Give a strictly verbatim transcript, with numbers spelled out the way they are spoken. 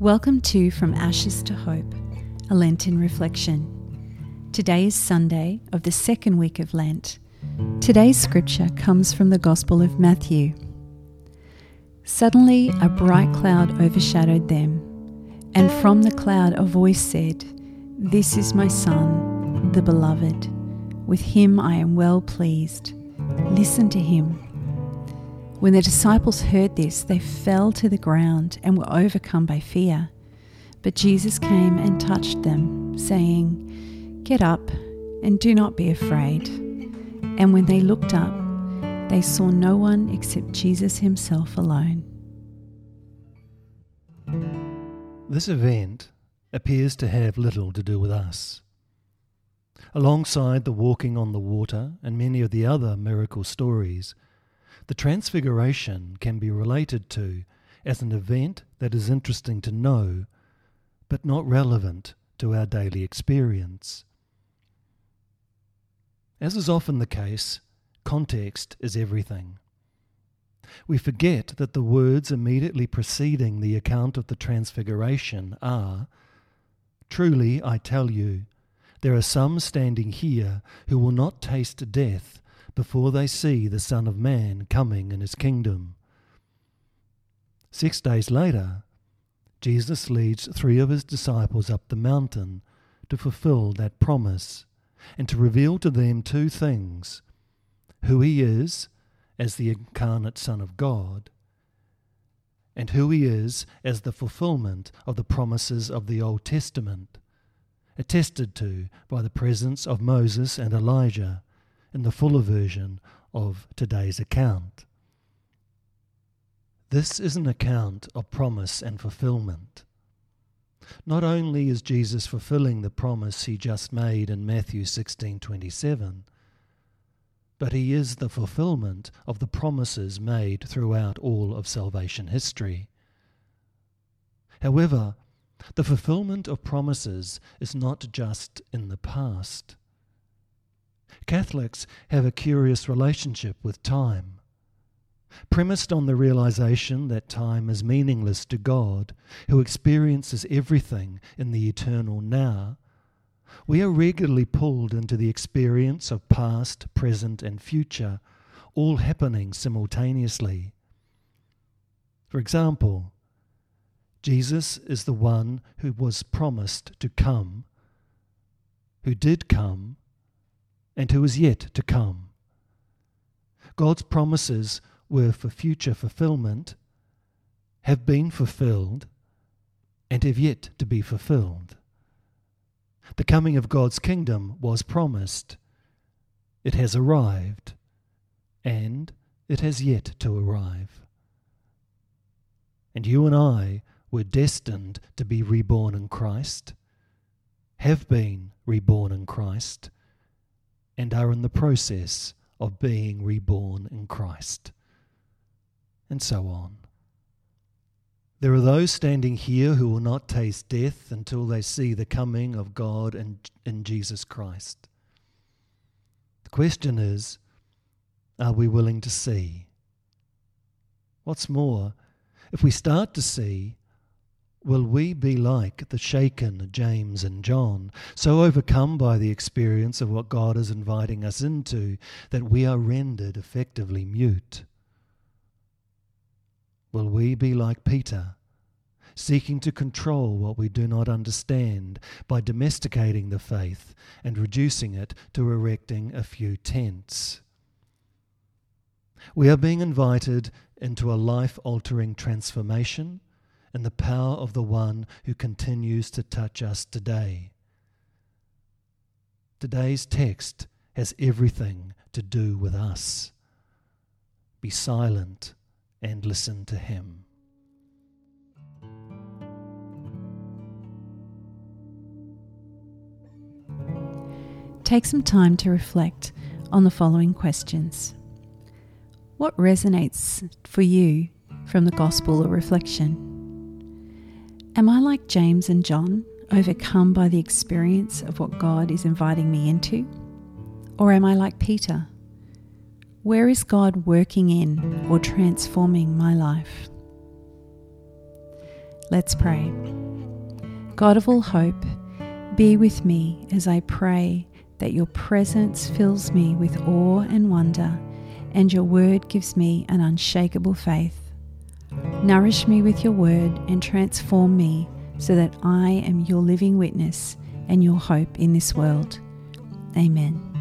Welcome to From Ashes to Hope, a Lenten reflection. Today is Sunday of the second week of Lent. Today's scripture comes from the Gospel of Matthew. Suddenly a bright cloud overshadowed them, and from the cloud a voice said, "This is my Son, the Beloved. With him I am well pleased. Listen to him." When the disciples heard this, they fell to the ground and were overcome by fear. But Jesus came and touched them, saying, "Get up and do not be afraid." And when they looked up, they saw no one except Jesus himself alone. This event appears to have little to do with us. Alongside the walking on the water and many of the other miracle stories, the Transfiguration can be related to as an event that is interesting to know, but not relevant to our daily experience. As is often the case, context is everything. We forget that the words immediately preceding the account of the Transfiguration are, "Truly I tell you, there are some standing here who will not taste death before they see the Son of Man coming in his kingdom." Six days later, Jesus leads three of his disciples up the mountain to fulfill that promise and to reveal to them two things: who he is as the incarnate Son of God, and who he is as the fulfillment of the promises of the Old Testament, attested to by the presence of Moses and Elijah in the fuller version of today's account. This is an account of promise and fulfillment. Not only is Jesus fulfilling the promise he just made in Matthew sixteen twenty-seven, but he is the fulfillment of the promises made throughout all of salvation history. However, the fulfillment of promises is not just in the past. Catholics have a curious relationship with time. Premised on the realization that time is meaningless to God, who experiences everything in the eternal now, we are regularly pulled into the experience of past, present, and future, all happening simultaneously. For example, Jesus is the one who was promised to come, who did come, and who is yet to come. God's promises were for future fulfillment, have been fulfilled, and have yet to be fulfilled. The coming of God's kingdom was promised. It has arrived, and it has yet to arrive. And you and I were destined to be reborn in Christ, have been reborn in Christ, and are in the process of being reborn in Christ, and so on. There are those standing here who will not taste death until they see the coming of God in, in Jesus Christ. The question is, are we willing to see? What's more, if we start to see, will we be like the shaken James and John, so overcome by the experience of what God is inviting us into that we are rendered effectively mute? Will we be like Peter, seeking to control what we do not understand by domesticating the faith and reducing it to erecting a few tents? We are being invited into a life-altering transformation and the power of the one who continues to touch us today. Today's text has everything to do with us. Be silent and listen to him. Take some time to reflect on the following questions. What resonates for you from the gospel or reflection? Am I like James and John, overcome by the experience of what God is inviting me into? Or am I like Peter? Where is God working in or transforming my life? Let's pray. God of all hope, be with me as I pray that your presence fills me with awe and wonder, and your word gives me an unshakable faith. Nourish me with your word and transform me so that I am your living witness and your hope in this world. Amen.